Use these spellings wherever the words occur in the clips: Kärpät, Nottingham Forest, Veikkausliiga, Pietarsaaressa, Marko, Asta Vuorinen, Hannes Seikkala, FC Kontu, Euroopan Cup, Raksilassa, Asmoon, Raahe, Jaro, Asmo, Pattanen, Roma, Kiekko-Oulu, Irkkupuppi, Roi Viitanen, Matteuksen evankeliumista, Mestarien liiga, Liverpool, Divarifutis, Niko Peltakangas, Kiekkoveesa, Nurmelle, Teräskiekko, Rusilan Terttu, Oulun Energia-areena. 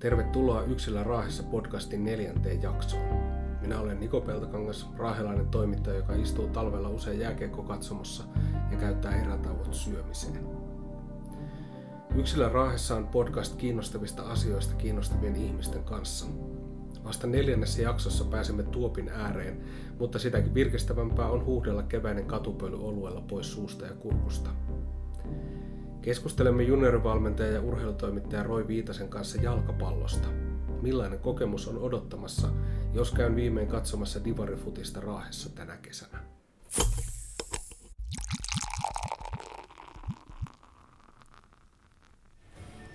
Tervetuloa Yksilä Raahessa podcastin 4. jaksoon. Minä olen Niko Peltakangas, raahelainen toimittaja, joka istuu talvella usein jääkiekkokatsomossa ja käyttää erätauot syömiseen. Yksilä Raahessa on podcast kiinnostavista asioista kiinnostavien ihmisten kanssa. Vasta 4. jaksossa pääsemme tuopin ääreen, mutta sitäkin virkistävämpää on huuhdella keväinen katupöly oluella pois suusta ja kurkusta. Keskustelemme juniorivalmentaja ja urheilutoimittaja Roi Viitasen kanssa jalkapallosta. Millainen kokemus on odottamassa, jos käyn viimein katsomassa Divarifutista Raahessa tänä kesänä?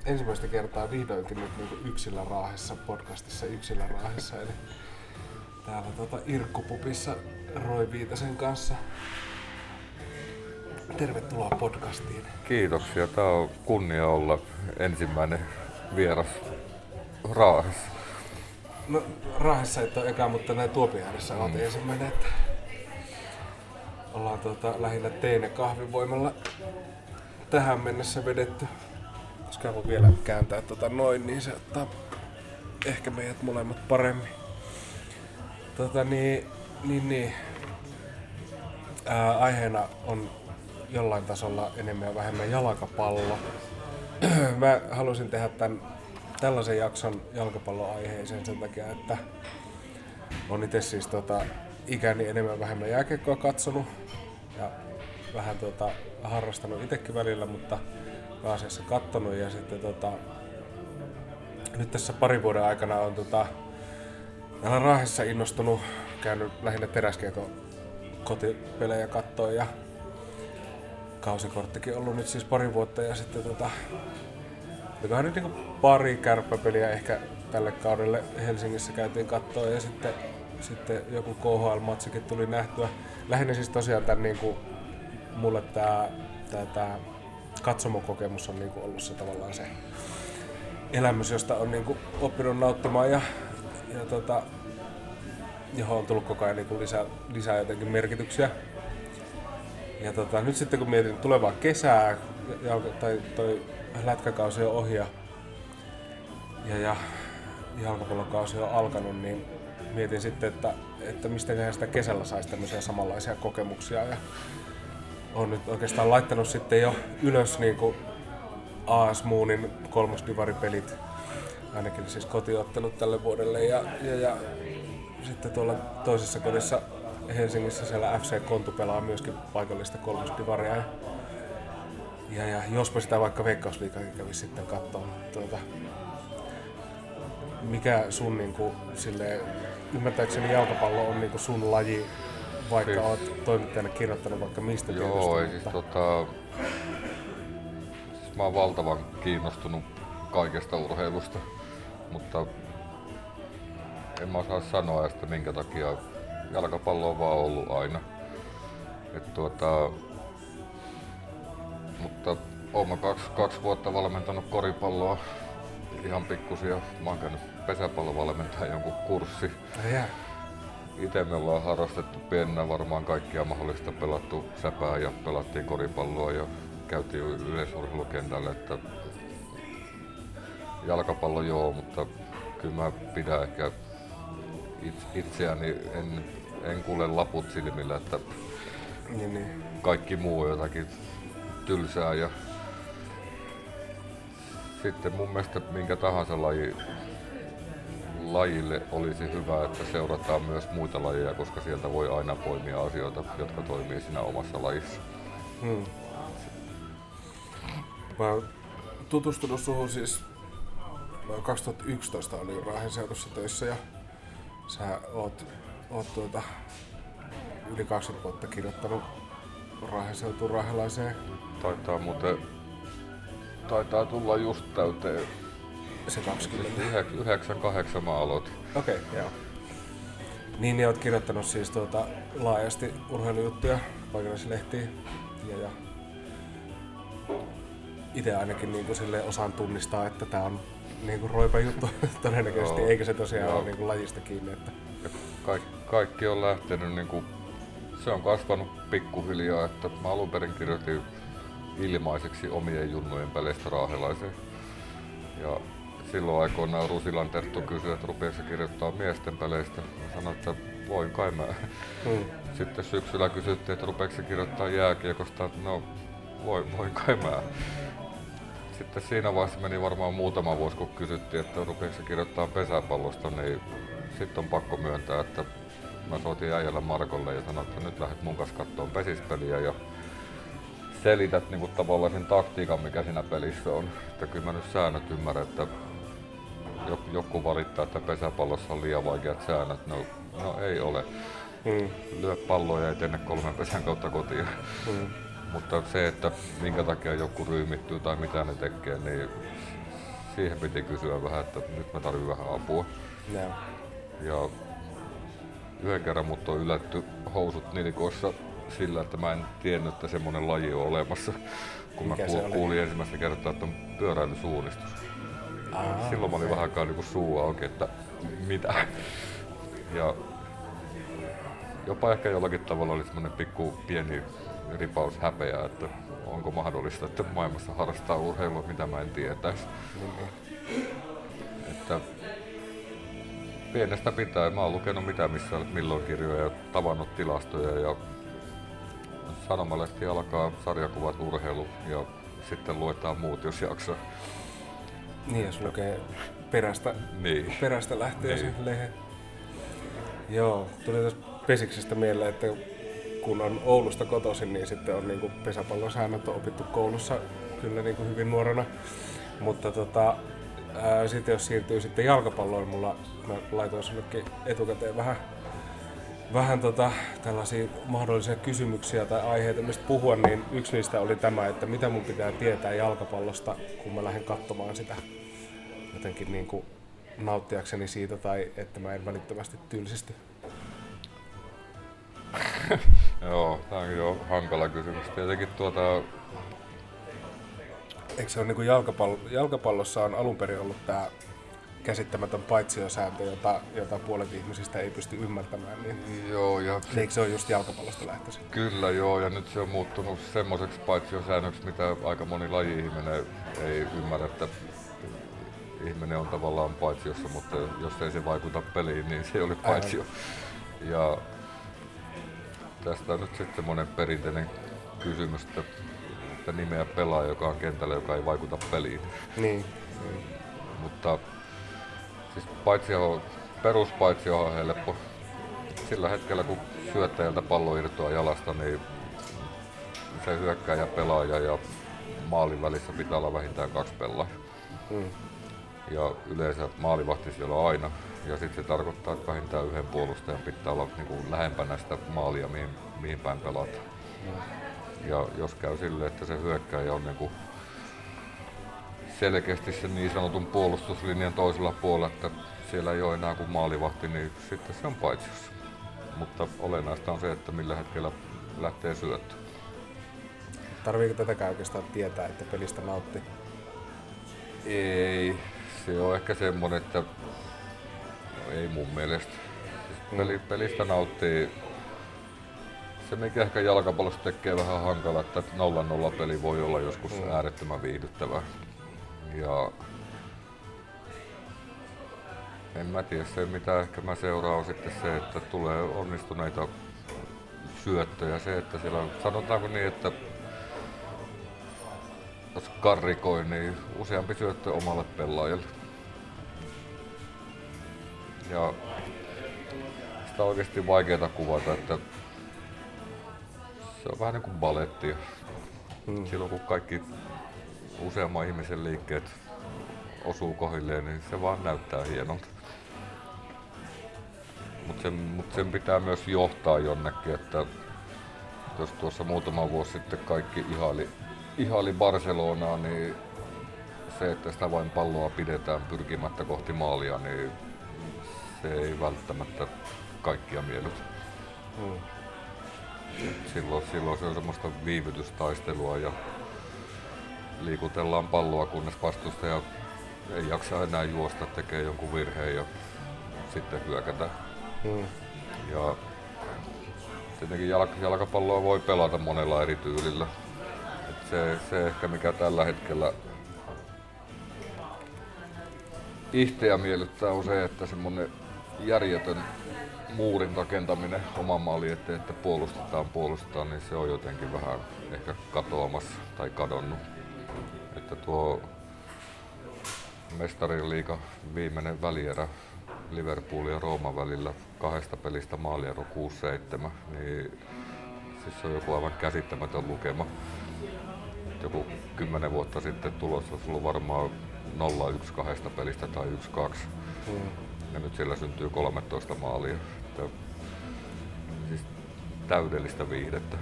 Ensimmäistä kertaa vihdoinkin nyt Yksilä Raahessa podcastissa Yksilä Raahessa, eli täällä Irkkupupissa Roi Viitasen kanssa. Tervetuloa podcastiin. Kiitoksia. Tämä on kunnia olla ensimmäinen vieras Raahessa. No Raahessa et ole eka, mutta näin Tuopin ääressä olet ensimmäinen. Että ollaan lähinnä tein- ja kahvivoimalla tähän mennessä vedetty. Koska voi vielä kääntää noin, niin se ottaa ehkä meidät molemmat paremmin. Aiheena on jollain tasolla enemmän ja vähemmän jalkapallo. Mä halusin tehdä tällaisen jakson jalkapalloaiheeseen sen takia, että on itse siis ikäni enemmän ja vähemmän jääkiekkoa katsonut ja vähän harrastanut itsekin välillä, mutta pääasiassa kattonut. Ja sitten nyt tässä parin vuoden aikana on täällä Raahessa innostunut, käynyt lähinnä Teräskiekko kotipelejä kattoon ja kausikorttikin ollut nyt siis pari vuotta ja sitten olikohan nyt niinku pari kärppäpeliä ehkä tälle kaudelle Helsingissä käytiin kattoa ja sitten joku KHL-matsikin tuli nähtyä. Lähinnä siis tosiaan tän niinku mulle tää katsomokokemus on niinku ollut se tavallaan se elämys, josta on niinku oppinut nauttimaan ja johon on tullut koko ajan niinku lisää jotenkin merkityksiä. Ja nyt sitten kun mietin tulevaa kesää, tai toi lätkäkausi on ohi ja jalkapallokausi on alkanut, niin mietin sitten, että mistäköhän sitä kesällä saisi tämmöisiä samanlaisia kokemuksia. Ja olen nyt oikeastaan laittanut sitten jo ylös niin kuin Asmoonin 3. divaripelit, ainakin siis kotiottelut tälle vuodelle. Ja sitten tuolla toisessa kodissa Helsingissä siellä FC Kontu pelaa myöskin paikallista 3. divaria ja jospa sitä vaikka Veikkausliigaakin kävisi sitten katsoa. Mikä sun niinku silleen, ymmärtääkseni jalkapallo on niinku sun laji, vaikka siis olet toimittajana kirjoittanut vaikka mistä tietysti? Joo, ei siis mä oon valtavan kiinnostunut kaikesta urheilusta, mutta en mä osaa sanoa sitä minkä takia. Jalkapallo on vaan ollut aina. Mutta oon mä kaksi vuotta valmentanut koripalloa. Ihan pikkusia. Mä oon käynyt pesäpallovalmentaa jonkun kurssi. Itse me ollaan harrastettu pienenä varmaan kaikkia mahdollista, pelattu säpää ja pelattiin koripalloa ja käytiin yleisurheilukentällä. Että jalkapallo joo, mutta kyllä mä pidän ehkä itseäni en kuule laput silmillä, että niin. Kaikki muu on jotakin tylsää ja sitten mun mielestä minkä tahansa lajille olisi hyvä, että seurataan myös muita lajeja, koska sieltä voi aina poimia asioita, jotka toimii siinä omassa lajissa. Mä oon tutustunut suhun siis 2011 olin Raahen seudussa töissä ja sä oot yli 20 vuotta kirjoittanut Raahen seutu raahelaiseen. Taitaa tulla just täyteen se 20. 98 mä aloitin. Okei, joo. Niin ja oot kirjoittanut siis laajasti urheilujuttuja paikallislehtiin ja itse ainakin niinku sille osaan tunnistaa, että tää on niinku roipa juttu todennäköisesti, eikä se tosiaan ole niinku lajista kiinni. Että kaikki on lähtenyt, niinku, se on kasvanut pikkuhiljaa, että mä alun perin kirjoitin ilmaiseksi omien junnujen peleistä raahelaiseen. Ja silloin aikoinaan Rusilan Terttu kysyi, että rupeaisi kirjoittaa miesten väleistä. Sanoin, että voin kai mä. Sitten syksyllä kysyttiin, että rupeaisi kirjoittaa jääkiekosta, että no voin kai mä. Sitten siinä vaiheessa meni varmaan muutama vuosi, kun kysyttiin, että rupeaisi kirjoittaa pesäpallosta, niin sitten on pakko myöntää, että mä soitin äijälle Markolle ja sanoin, että nyt lähdet mun kanssa kattoon pesispeliä ja selität niin kuin tavallaan sen taktiikan, mikä siinä pelissä on. Että kyllä mä nyt säännöt ymmärrän, että joku valittaa, että pesäpallossa on liian vaikeat säännöt. No ei ole. Lyö palloja ja etene 3 pesän kautta kotiin. Mutta se, että minkä takia joku ryhmittyy tai mitä ne tekee, niin siihen piti kysyä vähän, että nyt mä tarvitsen vähän apua. No. Ja yhden kerran mut on ylätty housut nilkoissa sillä, että mä en tiennyt, että semmoinen laji on olemassa. Kun mikä mä kuulin ensimmäistä kertaa, että on pyöräilysuunnistus. Silloin mä olin vähän aikaa niin suu auki, että mitä. Ja jopa ehkä jollakin tavalla oli semmoinen pikku pieni ripaus häpeää, että onko mahdollista, että maailmassa harrastaa urheilua, mitä mä en tietäisi. Että pienestä pitää. Mä oon lukenut mitä missään milloin kirjoja ja tavannut tilastoja. Ja sanomalehti alkaa sarjakuvat urheilu ja sitten luetaan muut, jos jaksaa. Niin, jos lukee perästä lähtee niin. Se lehden. Joo, tuli tuossa pesiksestä mieleen, että kun on Oulusta kotoisin, niin sitten on niinku pesäpallosäännöt on opittu koulussa kyllä niinku hyvin nuorena. Mutta sitten jos siirtyy sitten jalkapalloon, mulla mä laitoin sinnekin etukäteen vähän tällaisia mahdollisia kysymyksiä tai aiheita, mistä puhua, niin yksi niistä oli tämä, että mitä mun pitää tietää jalkapallosta, kun mä lähden katsomaan sitä jotenkin niin kuin nauttiakseni siitä tai että mä en välittömästi tylsisty. Joo, tää on jo hankala kysymys. Tietenkin eikö se ole niin kuin jalkapallossa on alun perin ollut tää käsittämätön paitsiosääntö, jota puolet ihmisistä ei pysty ymmärtämään, niin joo, ja eikö se ole just jalkapallosta lähtöisin? Kyllä joo, ja nyt se on muuttunut semmoiseksi paitsiosäännöksi, mitä aika moni laji-ihminen ei ymmärrä, että ihminen on tavallaan paitsiossa, mutta jos ei se vaikuta peliin, niin se ei ole paitsio. Ja tästä on nyt sitten semmoinen perinteinen kysymys, että nimeä pelaaja, joka on kentällä, joka ei vaikuta peliin. Niin. Mutta siis peruspaitsiho on helppo. Sillä hetkellä, kun syöttäjältä pallo irtoaa jalasta, niin se hyökkääjä, pelaaja ja maalin välissä pitää olla vähintään 2 pelaajaa. Ja yleensä maalivahti siellä on aina. Ja sitten se tarkoittaa, että vähintään yhden puolustajan pitää olla niin kuin lähempänä sitä maalia, mihin päin pelataan. Ja jos käy silleen, että se hyökkääjä on niin kuin selkeästi sen niin sanotun puolustuslinjan toisella puolella, että siellä ei ole enää kuin maalivahti, niin sitten se on paitsiossa. Mutta olennaista on se, että millä hetkellä lähtee syöttö. Tarviiko tätäkään oikeastaan tietää, että pelistä nautti? Ei, se on ehkä semmoinen, että no, ei mun mielestä. Pelistä nauttii. Se mikä ehkä jalkapallossa tekee vähän hankala, että 0-0 peli voi olla joskus äärettömän viihdyttävää. Ja en mä tiedä, se mitä ehkä mä seuraan sitten se, että tulee onnistuneita syöttöjä. Se, että siellä on, sanotaanko niin, että jos karrikoi, niin useampi syöttö omalle pelaajalle. Ja sitä on oikeasti vaikeaa kuvata, että se on vähän niin kuin balettia. Silloin kun kaikki useamman ihmisen liikkeet osuu kohdilleen, niin se vaan näyttää hienolta. Mutta sen pitää myös johtaa jonnekin, että jos tuossa muutama vuosi sitten kaikki ihaili Barcelonaa, niin se, että sitä vain palloa pidetään pyrkimättä kohti maalia, niin se ei välttämättä kaikkia miellytä. Silloin se on semmoista viivytystaistelua ja liikutellaan palloa, kunnes vastustaja ei jaksa enää juosta, tekee jonkun virheen ja sitten hyökätään. Ja tietenkin jalkapalloa voi pelata monella eri tyylillä. Se ehkä mikä tällä hetkellä itseä miellyttää usein, että semmoinen järjetön muurin rakentaminen oman maalin eteen, että puolustetaan, niin se on jotenkin vähän ehkä katoamassa tai kadonnut. Että tuo Mestarien liiga viimeinen välierä Liverpoolin ja Rooman välillä 2 pelistä maaliero 6-7, niin siis se on joku aivan käsittämätön lukema. Joku 10 vuotta sitten tulossa olisi ollut varmaan 0-1 2 pelistä tai 1-2. Ja nyt siellä syntyy 13 maalia. Siis täydellistä viihdettä.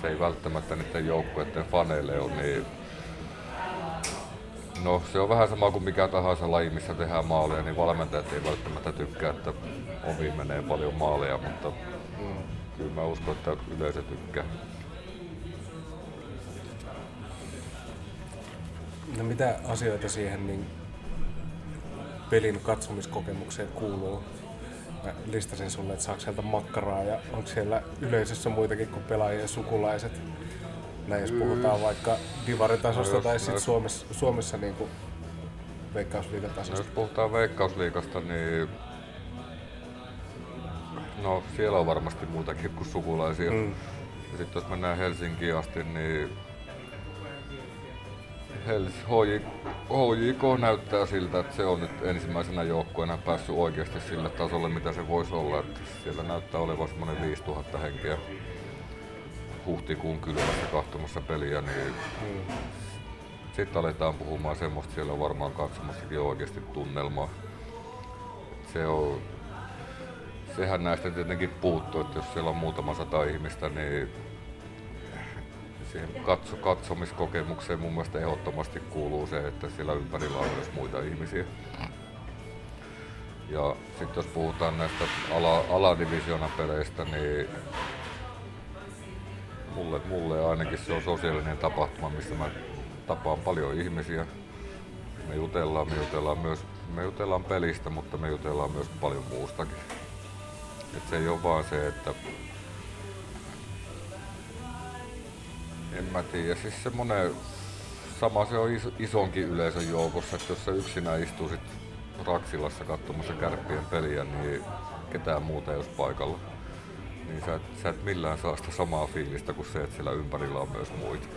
Se ei välttämättä niiden joukkueiden faneille ole niin... No, se on vähän sama kuin mikä tahansa laji, missä tehdään maaleja, niin valmentajat ei välttämättä tykkää, että ohi menee paljon maaleja, mutta kyllä mä uskon, että yleisö tykkää. No, mitä asioita siihen niin pelin katsomiskokemukseen kuuluu? Mä listasin sulle, että saako sieltä makkaraa ja onko siellä yleisössä muitakin kuin pelaajien sukulaiset? Näin jos puhutaan vaikka divaritasosta tai sitten Suomessa niin kuin Veikkausliigatasosta. Jos puhutaan Veikkausliigasta, niin no, siellä on varmasti muutakin kuin sukulaisia. Ja sitten jos mennään Helsinkiin asti, niin HJK näyttää siltä, että se on nyt ensimmäisenä joukkueena päässyt oikeasti sille tasolle, mitä se voisi olla. Että siellä näyttää olevan semmoinen 5000 henkeä huhtikuun kylmässä katsomassa peliä, niin sitten aletaan puhumaan semmoista, siellä on varmaan katsomassakin oikeasti tunnelmaa. Sehän näistä tietenkin puuttuu, että jos siellä on muutama 100 ihmistä, niin siihen katsomiskokemukseen mun mielestä ehdottomasti kuuluu se, että siellä ympärillä on myös muita ihmisiä. Ja sitten jos puhutaan näistä aladivisioonan peleistä, niin mulle ainakin se on sosiaalinen tapahtuma, missä mä tapaan paljon ihmisiä. Me jutellaan pelistä, mutta me jutellaan myös paljon muustakin. Et se ei ole vaan se, että... En mä tiedä, siis semmonen... Sama se on isonkin yleisön joukossa, että jos sä yksinä istuisit Raksilassa katsomassa Kärppien peliä, niin ketään muuta ei olisi paikalla. Niin sä et millään saa sitä samaa fiilistä kuin se, että siellä ympärillä on myös muita.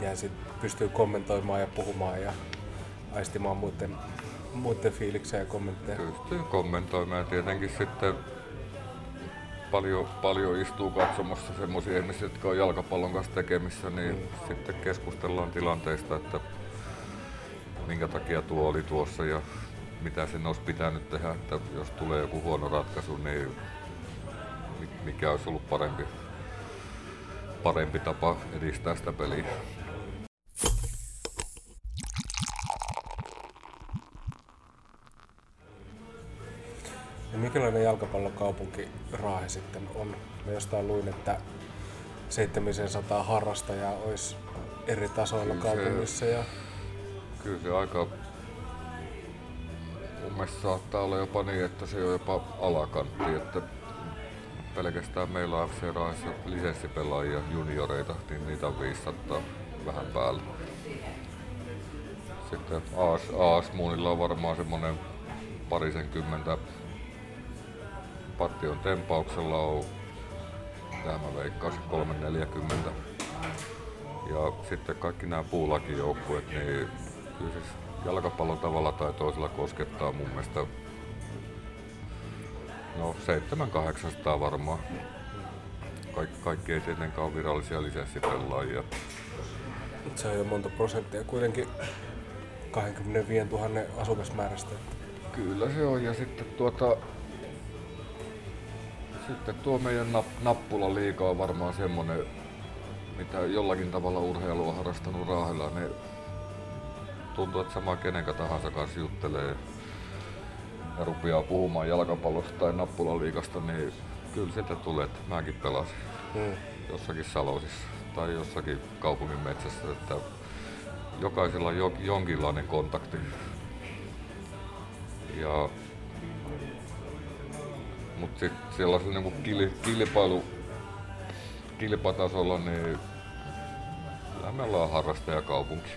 Ja sit pystyy kommentoimaan ja puhumaan ja aistimaan muiden fiiliksiä ja kommentteja. Pystyy kommentoimaan, tietenkin sitten paljon istuu katsomassa semmoisia ihmisiä, jotka on jalkapallon kanssa tekemissä, niin sitten keskustellaan tilanteista, että minkä takia tuo oli tuossa ja mitä sen olisi pitänyt tehdä, että jos tulee joku huono ratkaisu, niin mikä olisi ollut parempi tapa edistää sitä peliä. Ja minkälainen jalkapallokaupunki Raahe sitten on? Mä jostain luin, että 700 harrastajaa olisi eri tasoilla kaupungissa. Kyllä se aika... Mielestäni saattaa olla jopa niin, että se on jopa alakantti, että pelkästään meillä on FC Raahessa lisenssipelaajia, junioreita, niin niitä on 500 vähän päällä. Sitten Asmoonilla on varmaan semmoinen 20 Pattion tempauksella on, mitä mä veikkaisin, 340. Ja sitten kaikki nämä puulakijoukkueet, niin kyllä siis jalkapallon tavalla tai toisella koskettaa mun mielestä 700-800 varmaan. Kaikki ei tietenkään ole virallisia lisenssipelaajia. Se on jo monta prosenttia kuitenkin 25 000 asukasmäärästä. Kyllä se on, ja sitten tuo meidän nappulaliiga on varmaan semmonen, mitä jollakin tavalla urheilua harrastanut Raahella. Tuntuu, että sama kenenkä tahansa kanssa juttelee ja rupeaa puhumaan jalkapallosta tai nappulaliigasta, niin kyllä sieltä tulee, että mäkin pelasin jossakin Salosissa tai jossakin kaupungin metsässä, että jokaisella on jonkinlainen kontakti. Mutta sitten sellaisella niin kilpatasolla, niin meillä on harrastajakaupunki.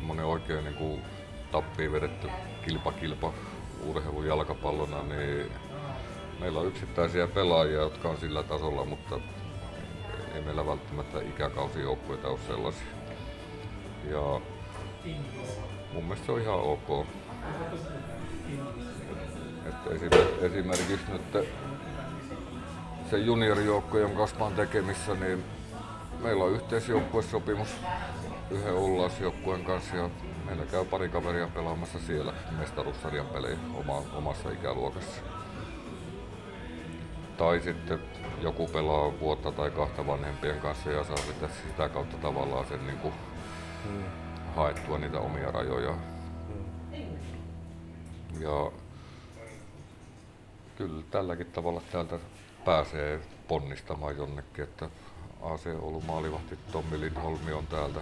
semmoinen oikein niin tappiin vedetty kilpa urheilu jalkapallona, niin meillä on yksittäisiä pelaajia, jotka on sillä tasolla, mutta ei meillä välttämättä ikäkausijoukkueita ole sellaisia. Ja mun mielestä se on ihan ok. Esimerkiksi nyt se juniorijoukkue, jonka kanssa olen tekemissä, niin meillä on yhteisjoukkuesopimus yhden ullausjoukkueen kanssa ja meillä käy pari kaveria pelaamassa siellä mestaruussarjan pelejä omassa ikäluokassa. Tai sitten joku pelaa vuotta tai kahta vanhempien kanssa ja saa pitää sitä kautta tavallaan sen niin kuin haettua niitä omia rajoja. Ja kyllä tälläkin tavalla täältä pääsee ponnistamaan jonnekin, että AC Oulun maalivahti Tommi Lindholm on täältä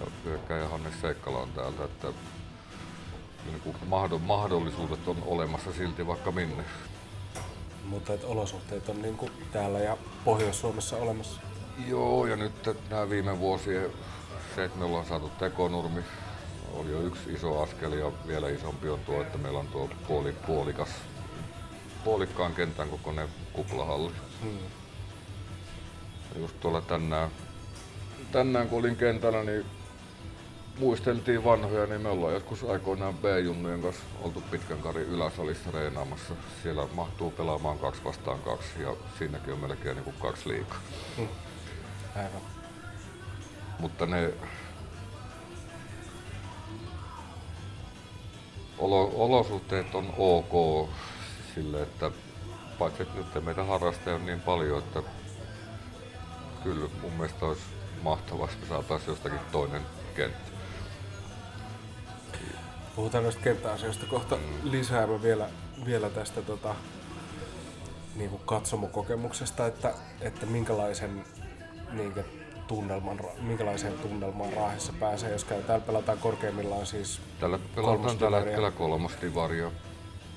ja hyökkääjä Hannes Seikkala on täältä, että niin mahdollisuudet on olemassa silti vaikka minne. Mutta olosuhteet on niin kuin täällä ja Pohjois-Suomessa olemassa. Joo, ja nyt nämä viime vuosien se, että me ollaan saatu tekonurmi, oli jo yksi iso askel ja vielä isompi on tuo, että meillä on tuo puolikkaan kentän kokoinen kuplahalli. Just tuolla tänään kun olin kentällä, niin muisteltiin vanhoja, niin me ollaan joskus aikoinaan B-junnujen kanssa oltu Pitkänkarin yläsalissa treenaamassa. Siellä mahtuu pelaamaan 2 vastaan 2 ja siinäkin on melkein niin kuin 2 liikaa. Aivan. Mutta ne olosuhteet on ok sille, että paitsi että nyt meitä harrastajia on niin paljon, että kyllä mun mielestä olisi mahtavaa, että saataisiin jostakin toinen kenttä. Puhutaan noista kenttäasioista kohta lisää. Mä vielä tästä niin kuin katsomokokemuksesta, että minkälaisen niin kuin minkälaiseen tunnelmaan Raahessa pääsee, jos käy. Täällä pelataan korkeimmillaan siis tällä pelataan tällä hetkellä 3 divaria.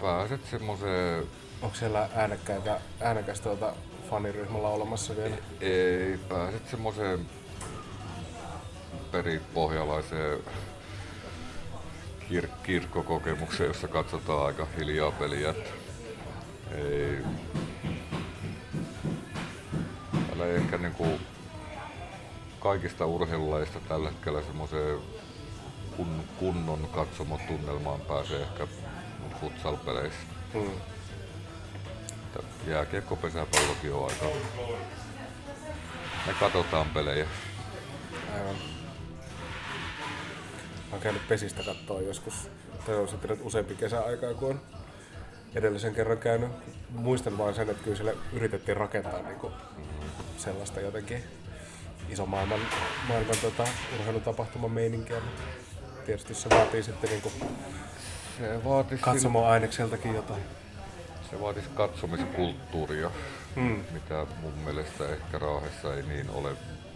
Pääset semmoseen... Onko siellä äänekäs faniryhmällä olemassa vielä? Ei, pääset semmoseen peripohjalaiseen kirkkokokemukseen, jossa katsotaan aika hiljaa peliä. Täällä ei ehkä niinku kaikista urheilulajista tällä hetkellä semmoiseen kunnon katsomotunnelmaan pääsee ehkä futsal-peleissä. Jääkiekko-pesäpallokin on aika... Me katsotaan pelejä. Aivan. Mä oon käynyt pesistä kattoo joskus. Tämä on sitten useampi kesäaikaa, kun on edellisen kerran käynyt. Muistan vaan sen, että kyllä siellä yritettiin rakentaa niinku sellaista jotenkin iso maailman urheilutapahtumameininkiä. Tietysti se vaatii sitten niinku katsomoainekseltakin jotain. Se vaatisi katsomiskulttuuria, mitä mun mielestä ehkä Raahessa ei niin ole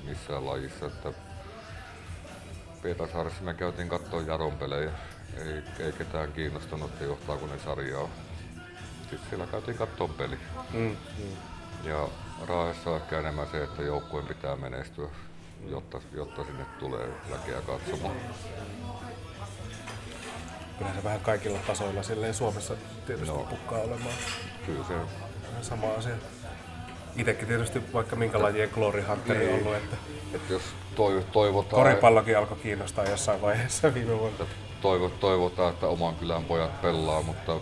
missään lajissa. Että Pietarsaaressa me käytiin katsoa Jaron pelejä. Ei ketään kiinnostanut, että johtaako ne sarjaa. Siis siellä käytiin katsoa peli. Ja Raahessa on ehkä enemmän se, että joukkueen pitää menestyä, jotta sinne tulee väkeä katsomaan. Kyllä se vähän kaikilla tasoilla silleen Suomessa tietysti pukkaa olemaan. Kyllä se on. Sama asia. Itsekin tietysti vaikka minkä lajien Glory Hunteri on ollut. Että jos toivotaan... Koripallokin alkoi kiinnostaa jossain vaiheessa viime vuonna. Toivotaan, että oman kylän pojat pelaa, mutta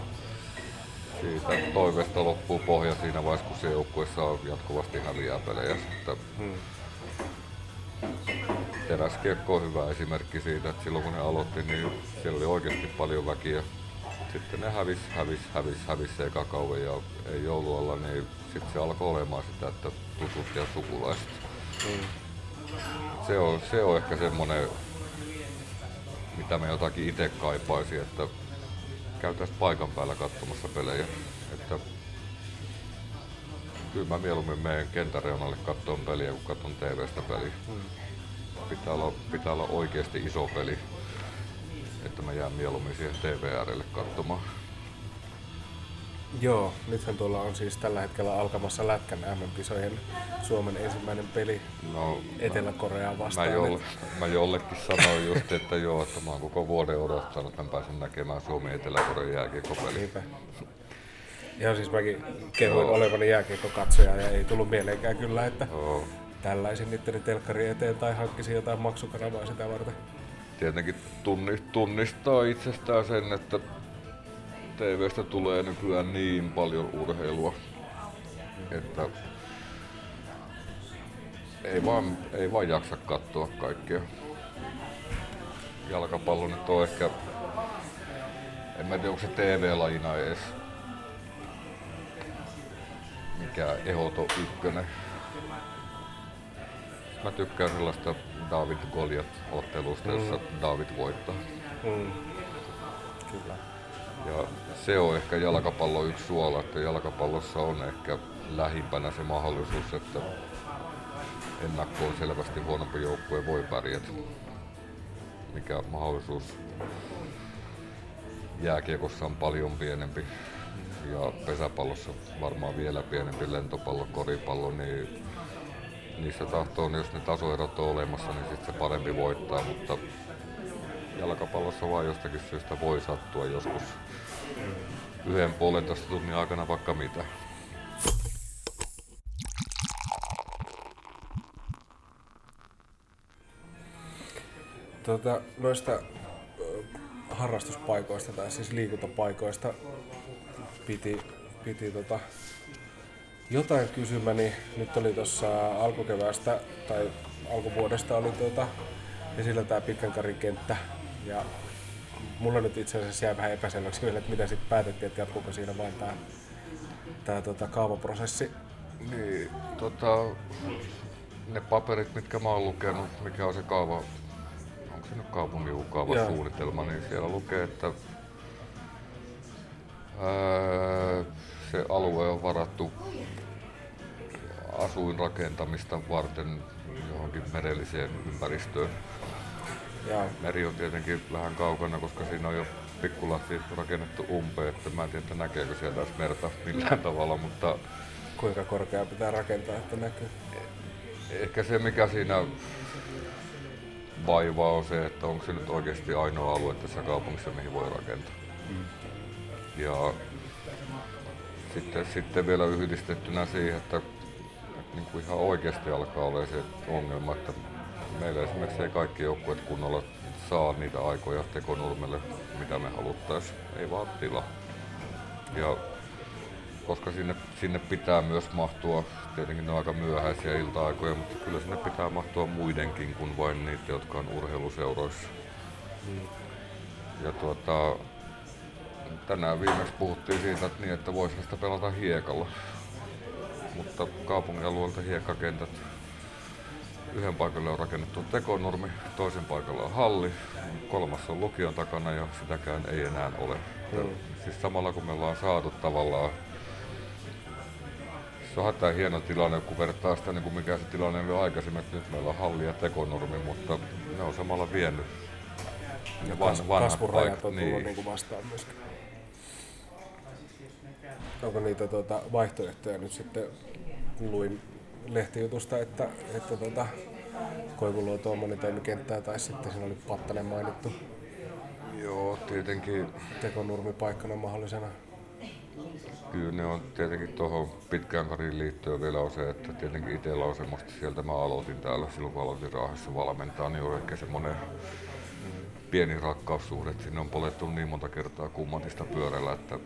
siitä toiveesta loppuu pohja siinä vaiheessa, kun se joukkueessa on jatkuvasti häviää pelejä. Teräskiekko on hyvä esimerkki siitä, että silloin kun ne aloitti, niin siellä oli oikeasti paljon väkiä. Sitten ne hävis eka kauden ja ei joulualla, niin sitten se alkoi olemaan sitä, että tutut ja sukulaiset. Se on ehkä semmoinen, mitä me jotakin itse kaipaisin, että käytäisiin paikan päällä katsomassa pelejä. Että kyllä mä mieluummin menen kentän reunalle katsomaan peliä, kun katson TV:stä peliä. Pitää olla oikeasti iso peli, että mä jään mieluummin siihen TV äärelle katsomaan. Joo, nythän tuolla on siis tällä hetkellä alkamassa lätkän MM-kisojen Suomen ensimmäinen peli Etelä-Koreaa vastaan. Mä jollekin sanoin just, että joo, että mä oon koko vuoden odottanut, että mä pääsen näkemään Suomen Etelä-Korean jääkiekkopeli. Niinpä. Ja siis mäkin kehuin olevani jääkiekkokatsoja ja ei tullut mieleenkään kyllä, että tällaisin niiden telkkari eteen tai hankkisin jotain maksukanavaa sitä varten. Tietenkin tunnistaa itsestään sen, että TV:stä tulee nykyään niin paljon urheilua, että ei vaan jaksa katsoa kaikkea. Jalkapallo nyt on ehkä, en mä tiedä onko se TV-lajina edes mikään ehdoton ykkönen. Mä tykkään sellaista David Goliat-ottelusta, jossa David voittaa. Kyllä. Ja se on ehkä jalkapallo yksi suola, että jalkapallossa on ehkä lähimpänä se mahdollisuus, että ennakkoon selvästi huonompi joukkue voi pärjätä. Mikä mahdollisuus jääkiekossa on paljon pienempi ja pesäpallossa varmaan vielä pienempi, lentopallo, koripallo, niin niissä tahtoon, jos ne tasoerot on olemassa, niin sitten se parempi voittaa, mutta jalkapallossa vaan jostakin syystä voi sattua joskus yhden puolentoista tunnin aikana vaikka mitä. Noista harrastuspaikoista tai siis liikuntapaikoista piti jotain kysymäni. Nyt oli tuossa alkukeväästä tai alkuvuodesta oli esillä tää Pitkänkarin kenttä. Ja mulla nyt itse asiassa jää vähän epäselväksi vielä, että mitä sitten päätettiin, että jatkuuko siinä vain tää kaavaprosessi. Niin, ne paperit, mitkä mä oon lukenut, mikä on se kaava, onko se nyt kaupungin kaavasuunnitelma, niin siellä lukee, että se alue on varattu asuinrakentamista varten johonkin merelliseen ympäristöön. Jaa. Meri on tietenkin vähän kaukana, koska siinä on jo Pikkulahti rakennettu umpeen, että mä en tiedä, näkeekö sieltä merta millään tavalla, mutta... Kuinka korkea pitää rakentaa, että näkyy? Ehkä se, mikä siinä vaivaa, on se, että onko se nyt oikeasti ainoa alue tässä kaupungissa, mihin voi rakentaa. Ja sitten vielä yhdistettynä siihen, että niin ihan oikeasti alkaa olla se ongelma, että meillä esimerkiksi ei kaikki joukkueet kunnolla saa niitä aikoja Tekonurmelle, mitä me haluttais. Ei vaan tila. Ja koska sinne pitää myös mahtua, tietenkin ne on aika myöhäisiä ilta-aikoja, mutta kyllä sinne pitää mahtua muidenkin kuin vain niitä, jotka on urheiluseuroissa. Ja tänään viimeksi puhuttiin siitä, että voisi sitä pelata hiekalla. Mutta kaupungin alueelta hiekkakentät. Yhden paikalle on rakennettu tekonurmi, toisen paikalla on halli, kolmas on lukion takana ja sitäkään ei enää ole. Siis samalla kun me ollaan saatu tavallaan, se on tämä hieno tilanne, kun vertaa sitä niin kuin mikä se tilanne oli aikaisemmin, että nyt meillä on halli ja tekonurmi, mutta ne on samalla vienyt ne vanhat paikat. On tullut niin vastaan myöskin. Onko niitä vaihtoehtoja nyt sitten luin lehtijutusta, että Koivuluoto on monitoimikenttää tai sitten siinä oli Pattanen mainittu. Joo, tietenkin. Tekonurmipaikkana mahdollisena. Kyllä ne on tietenkin tuohon Pitkänkariin liittyen vielä on se, että tietenkin itsellä on semmoista, sieltä mä aloitin täällä silloin kun aloitin Raahessa valmentaa, niin on ehkä semmoinen pieni rakkaussuhde, että sinne on polettu niin monta kertaa kummatista pyörällä, että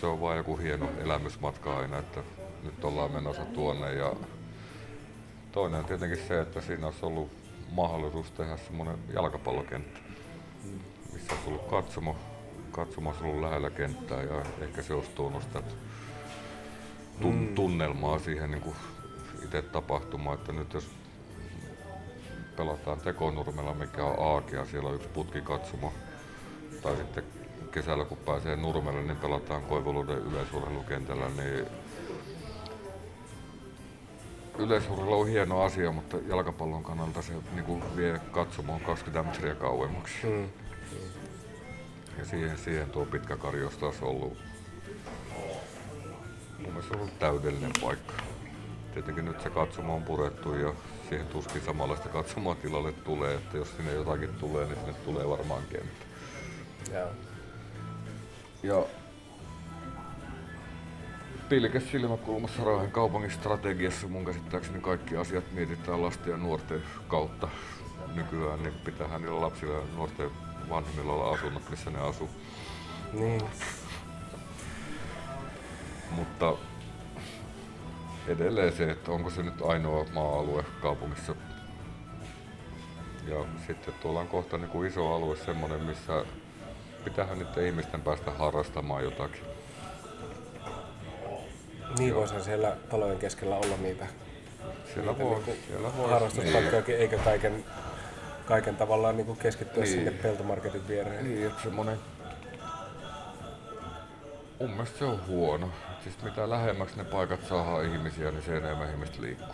se on vaan joku hieno elämysmatka aina, että nyt ollaan menossa tuonne. Ja toinen on tietenkin se, että siinä olisi ollut mahdollisuus tehdä semmoinen jalkapallokenttä, missä olisi ollut katsomo olisi ollut lähellä kenttää ja ehkä se olisi tuonut sitä tunnelmaa siihen niin kuin itse tapahtumaan, että nyt jos pelataan Tekonurmella, mikä on aakea, siellä on yksi putkikatsomo, tai sitten kesällä kun pääsee Nurmelle, niin pelataan Koivuluuden yleisurheilukentällä, niin yleisurheilu on hieno asia, mutta jalkapallon kannalta se niinku vie katsomoon 20 metriä kauemmaksi. Ja siihen tuo Pitkänkari olisi taas ollut Mun mielestä on ollut täydellinen paikka. Tietenkin nyt se katsoma on purettu ja siihen tuskin samanlaista katsomaa tilalle tulee, että jos sinne jotakin tulee, niin sinne tulee varmaan kenttä. Ja pilkes silmäkulmassa Raahen kaupungin strategiassa mun käsittääkseni kaikki asiat mietitään lasten ja nuorten kautta. Nykyään niin pitäähän niillä lapsilla ja nuorten vanhemmilla olla asunnot, missä ne asuu. Niin. Mutta edelleen se, että onko se nyt ainoa maa-alue kaupungissa. Ja sitten tuolla on kohta niin kuin iso alue semmoinen, missä pitäähän nyt ihmisten päästä harrastamaan jotakin. Niin voisihan siellä talojen keskellä olla niitä, siellä voi harrastuspaikkojakin, eikä kaiken tavallaan niin kuin keskittyä sinne peltomarketin viereen. Niin, että semmoinen. Mun mielestä se on huono. Siis mitä lähemmäksi ne paikat saadaan ihmisiä, niin se enemmän ihmiset liikkuu.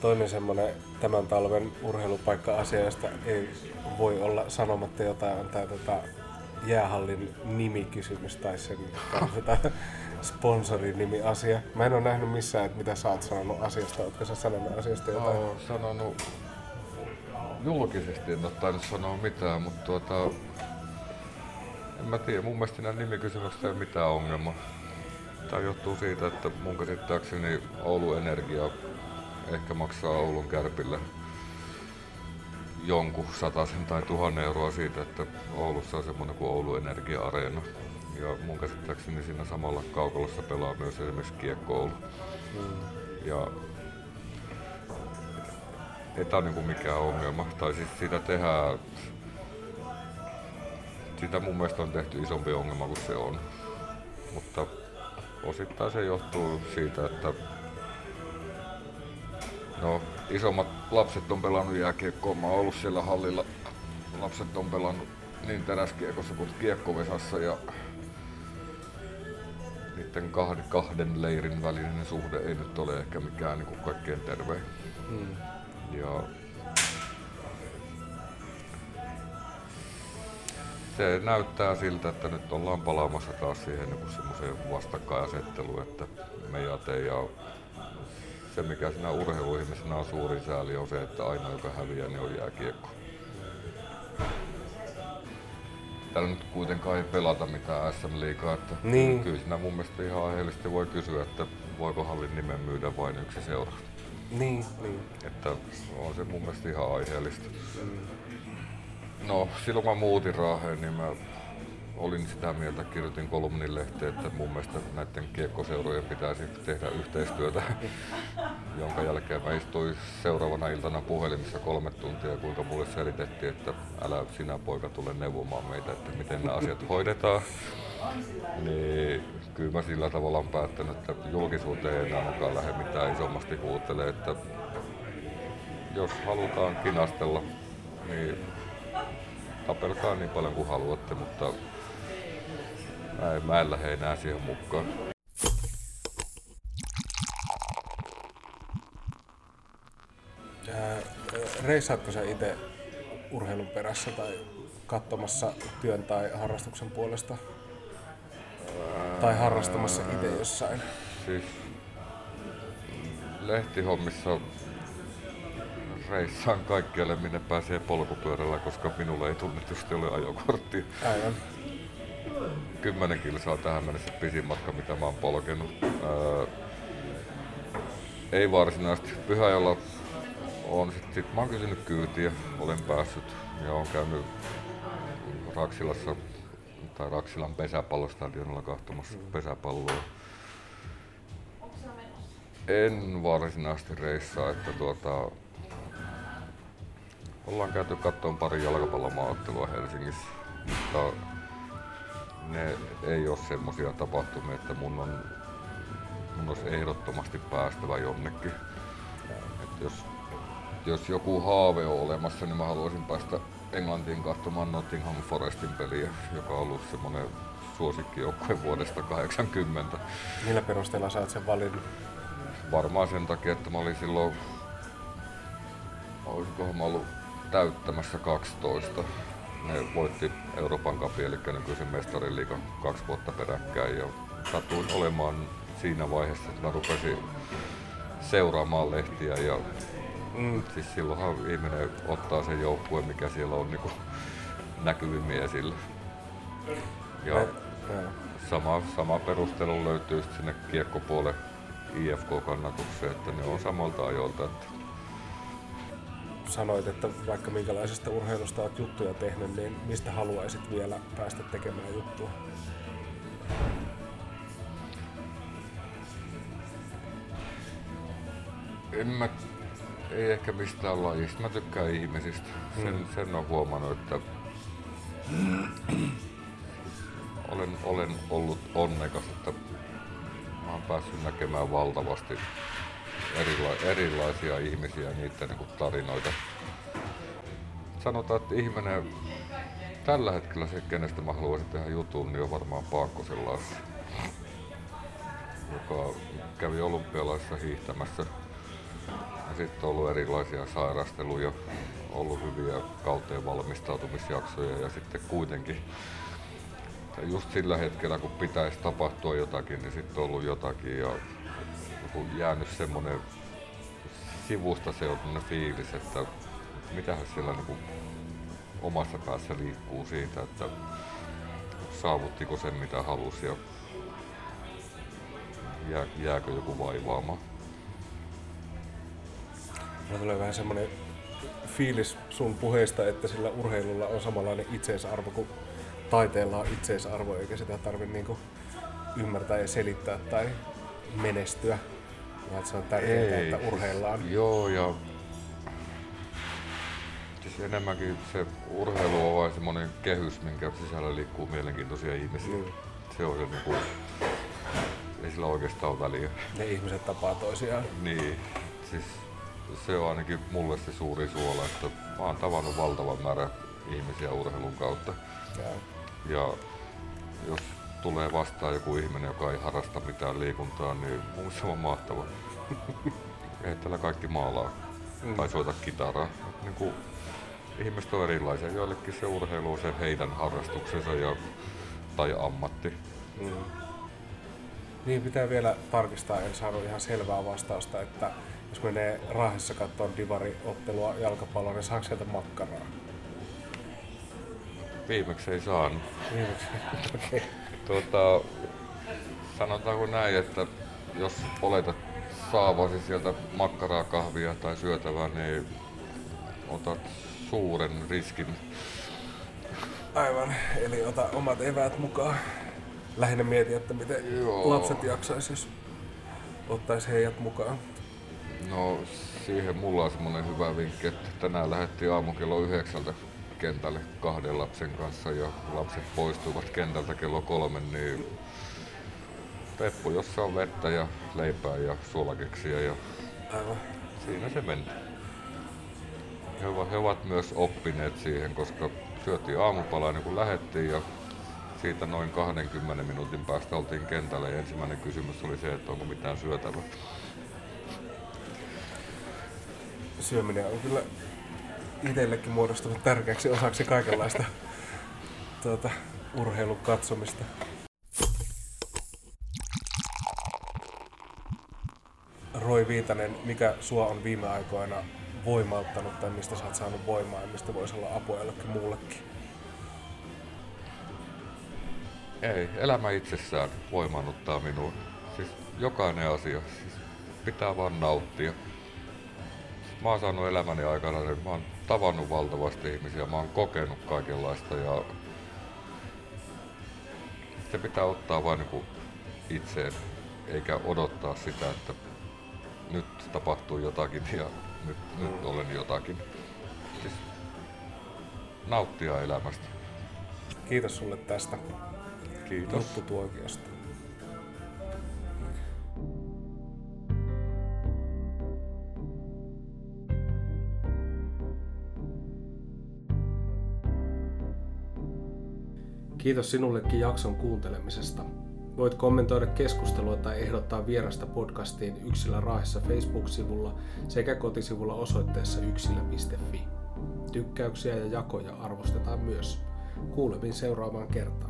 Toinen semmoinen tämän talven urheilupaikka-asia, josta ei voi olla sanomatta jotain, on tämä jäähallin nimikysymys tai sen sponsorinimiasia. Mä en ole nähnyt missään, että mitä sä oot sanonut asiasta. Ootko sä sanonut asiasta jotain? Mä oon sanonut julkisesti, en ole tainnut sanoa mitään, mutta en mä tiedä, mun mielestä nämä nimikysymykset ei ole mitään ongelmaa. Tää johtuu siitä, että mun käsittääkseni Oulun Energia ehkä maksaa Oulun Kärpille jonkun 100 tai 1000 euroa siitä, että Oulussa on semmoinen kuin Oulun Energia-areena. Ja mun käsittääkseni siinä samalla kaukalossa pelaa myös esimerkiksi Kiekko-Oulu. Ja ei tää ole niinku mikään ongelma, tai siis sitä tehdään. Sitä mun mielestä on tehty isompi ongelma kuin se on, mutta osittain se johtuu siitä, että isommat lapset on pelannut jääkiekkoa, mä oon ollut siellä hallilla, lapset on pelannut niin Teräskiekossa kuin Kiekkovesassa ja niiden kahden leirin välinen suhde ei nyt ole ehkä mikään niin kuin kaikkein tervein. Ja se näyttää siltä, että nyt ollaan palaamassa taas siihen semmoiseen vastakkainasetteluun, että meijate ja se mikä siinä urheiluihmisenä on suurin sääli on se, että aina joka häviää, niin on jääkiekko. Täällä nyt kuitenkaan ei pelata mitään SM-liigaa, että kyllä siinä mun mielestä ihan aiheellisesti voi kysyä, että voiko hallin nimen myydä vain yksi seura. Niin. Että on se mun mielestä ihan aiheellista. Silloin mä muutin Raaheen, niin mä olin sitä mieltä, kirjoitin kolumnin lehteen, että mun mielestä näiden kiekkoseurojen pitäisi tehdä yhteistyötä, jonka jälkeen mä istuin seuraavana iltana puhelimissa 3 tuntia, kuinka mulle selitettiin, että älä sinä poika tule neuvomaan meitä, että miten nämä asiat hoidetaan. Niin kyllä mä sillä tavalla olen päättänyt, että julkisuuteen ei ainakaan lähde mitään isommasti huutele, että jos halutaan kinastella, niin tapelkaa niin paljon kuin haluatte, mutta mä en lähde enää siihen mukaan. Reissaatko sä itse urheilun perässä tai katsomassa työn tai harrastuksen puolesta? Tai harrastamassa itse jossain? Siis lehtihommissa reissaan kaikkialle, minne pääsee polkupyörällä, koska minulla ei tunnetusti ole ajokorttia. 10 kilsaa tähän mennessä pisin matka, mitä mä oon polkenut. Ei varsinaisesti. Pyhäajalla mä oon kysynyt kyytiä, olen päässyt ja oon käynyt Raksilassa tai Raksilan pesäpallostadionilla katsomassa pesäpalloa. En varsinaisesti reissaa, että ollaan käyty kattoon pari jalkapallomaaottelua Helsingissä, mutta ne ei ole semmoisia tapahtumia, että mun olisi ehdottomasti päästävä jonnekin. Et jos joku haave on olemassa, niin mä haluaisin päästä Englantiin katsomaan Nottingham Forestin peliä, joka on ollut semmoinen suosikkijoukkue vuodesta 80. Millä perusteella sä oot sen valinnut? Varmaan sen takia, että mä olin silloin, olisikohan mä ollut täyttämässä 12 Ne voitti Euroopan cupin, eli nykyisin Mestarien liigan 2 vuotta peräkkäin. Ja satuin olemaan siinä vaiheessa, että mä rupesin seuraamaan lehtiä. Ja siis silloinhan ihminen ottaa sen joukkueen, mikä siellä on niin näkyvimmin esillä. Ja sama perustelu löytyy sinne kiekkopuolen IFK-kannatukseen, että ne on samalta ajoilta. Sanoit, että vaikka minkälaisesta urheilusta olet juttuja tehnyt, niin mistä haluaisit vielä päästä tekemään juttua? Ei ehkä mistään lajista. Mä tykkään ihmisistä. Sen on huomannut, että olen ollut onnekas, että mä oon päässyt näkemään valtavasti erilaisia ihmisiä ja niiden tarinoita. Sanotaan, että ihminen tällä hetkellä se, kenestä mä haluaisin tehdä jutun, niin on varmaan Paakkoselaisessa, joka kävi olympialaisissa hiihtämässä. Ja sitten on ollut erilaisia sairasteluja, ollut hyviä kauteen valmistautumisjaksoja ja sitten kuitenkin just sillä hetkellä, kun pitäisi tapahtua jotakin, niin sitten on ollut jotakin. Ja kun jäänyt semmoinen sivusta seurannut fiilis, että mitähän siellä niin omassa päässä liikkuu siitä, että saavuttiko sen mitä halusi ja jääkö joku vaivaamaan. Mulla tulee vähän semmoinen fiilis sun puheista, että sillä urheilulla on samanlainen itseisarvo kuin taiteella on itseisarvo, eikä sitä tarvitse niin ymmärtää ja selittää tai menestyä. Ja se on tärkeää, että urheillaan. Joo, ja siis enemmänkin se urheilu on vain semmoinen kehys, minkä sisällä liikkuu mielenkiintoisia ihmisiä. Mm. Se on se niinku, ei sillä oikeastaan ole väliä. Ne ihmiset tapaa toisiaan. Niin, siis se on ainakin mulle se suuri suola, että mä oon tavannut valtavan määrän ihmisiä urheilun kautta. Ja jos tulee vastaan joku ihminen, joka ei harrasta mitään liikuntaa, niin mun se on mahtava. Ei täällä kaikki maalaa tai soita kitaraa. Niin kuin, ihmiset on erilaisia. Joillekin se urheilu on se heidän harrastuksensa tai ammatti. Mm. Niin pitää vielä tarkistaa, en saanut ihan selvää vastausta, että jos menee Raahessa katsomaan divariottelua jalkapalloa, niin saako sieltä makkaraa? Viimeksi ei saanut. Viimeksi, okei. Sanotaanko näin, että jos oletat saavasi sieltä makkaraa, kahvia tai syötävää, niin otat suuren riskin. Aivan, eli ota omat eväät mukaan. Lähinnä mietin, että miten lapset jaksaisi, jos ottais heijät mukaan. No siihen mulla on semmonen hyvä vinkki, että tänään lähdettiin aamukello 9 kentälle 2 lapsen kanssa ja lapset poistuivat kentältä kello 3, niin peppu, jossa on vettä ja leipää ja suolakeksiä ja siinä se meni. He ovat myös oppineet siihen, koska syötiin aamupalaa niin kun lähdettiin ja siitä noin 20 minuutin päästä oltiin kentällä ja ensimmäinen kysymys oli se, että onko mitään syötävää. Syöminen on kyllä itsellekin muodostunut tärkeäksi osaksi kaikenlaista urheilun katsomista. Roi Viitanen, mikä sua on viime aikoina voimauttanut tai mistä sä oot saanut voimaa ja mistä voisi olla apua jollekin muullekin? Ei, elämä itsessään voimannuttaa minua. Siis jokainen asia, siis pitää vaan nauttia. Mä oon saanut elämäni aikana, niin mä oon tavannut valtavasti ihmisiä, mä oon kokenut kaikenlaista ja se pitää ottaa vain niin itseen, eikä odottaa sitä, että nyt tapahtuu jotakin ja nyt olen jotakin. Siis nauttia elämästä. Kiitos sulle tästä. Kiitos. Juttutuokiosta. Kiitos sinullekin jakson kuuntelemisesta. Voit kommentoida keskustelua tai ehdottaa vierasta podcastiin Yksilä Raahessa Facebook-sivulla sekä kotisivulla osoitteessa yksilö.fi. Tykkäyksiä ja jakoja arvostetaan myös. Kuulemiin seuraavaan kertaan.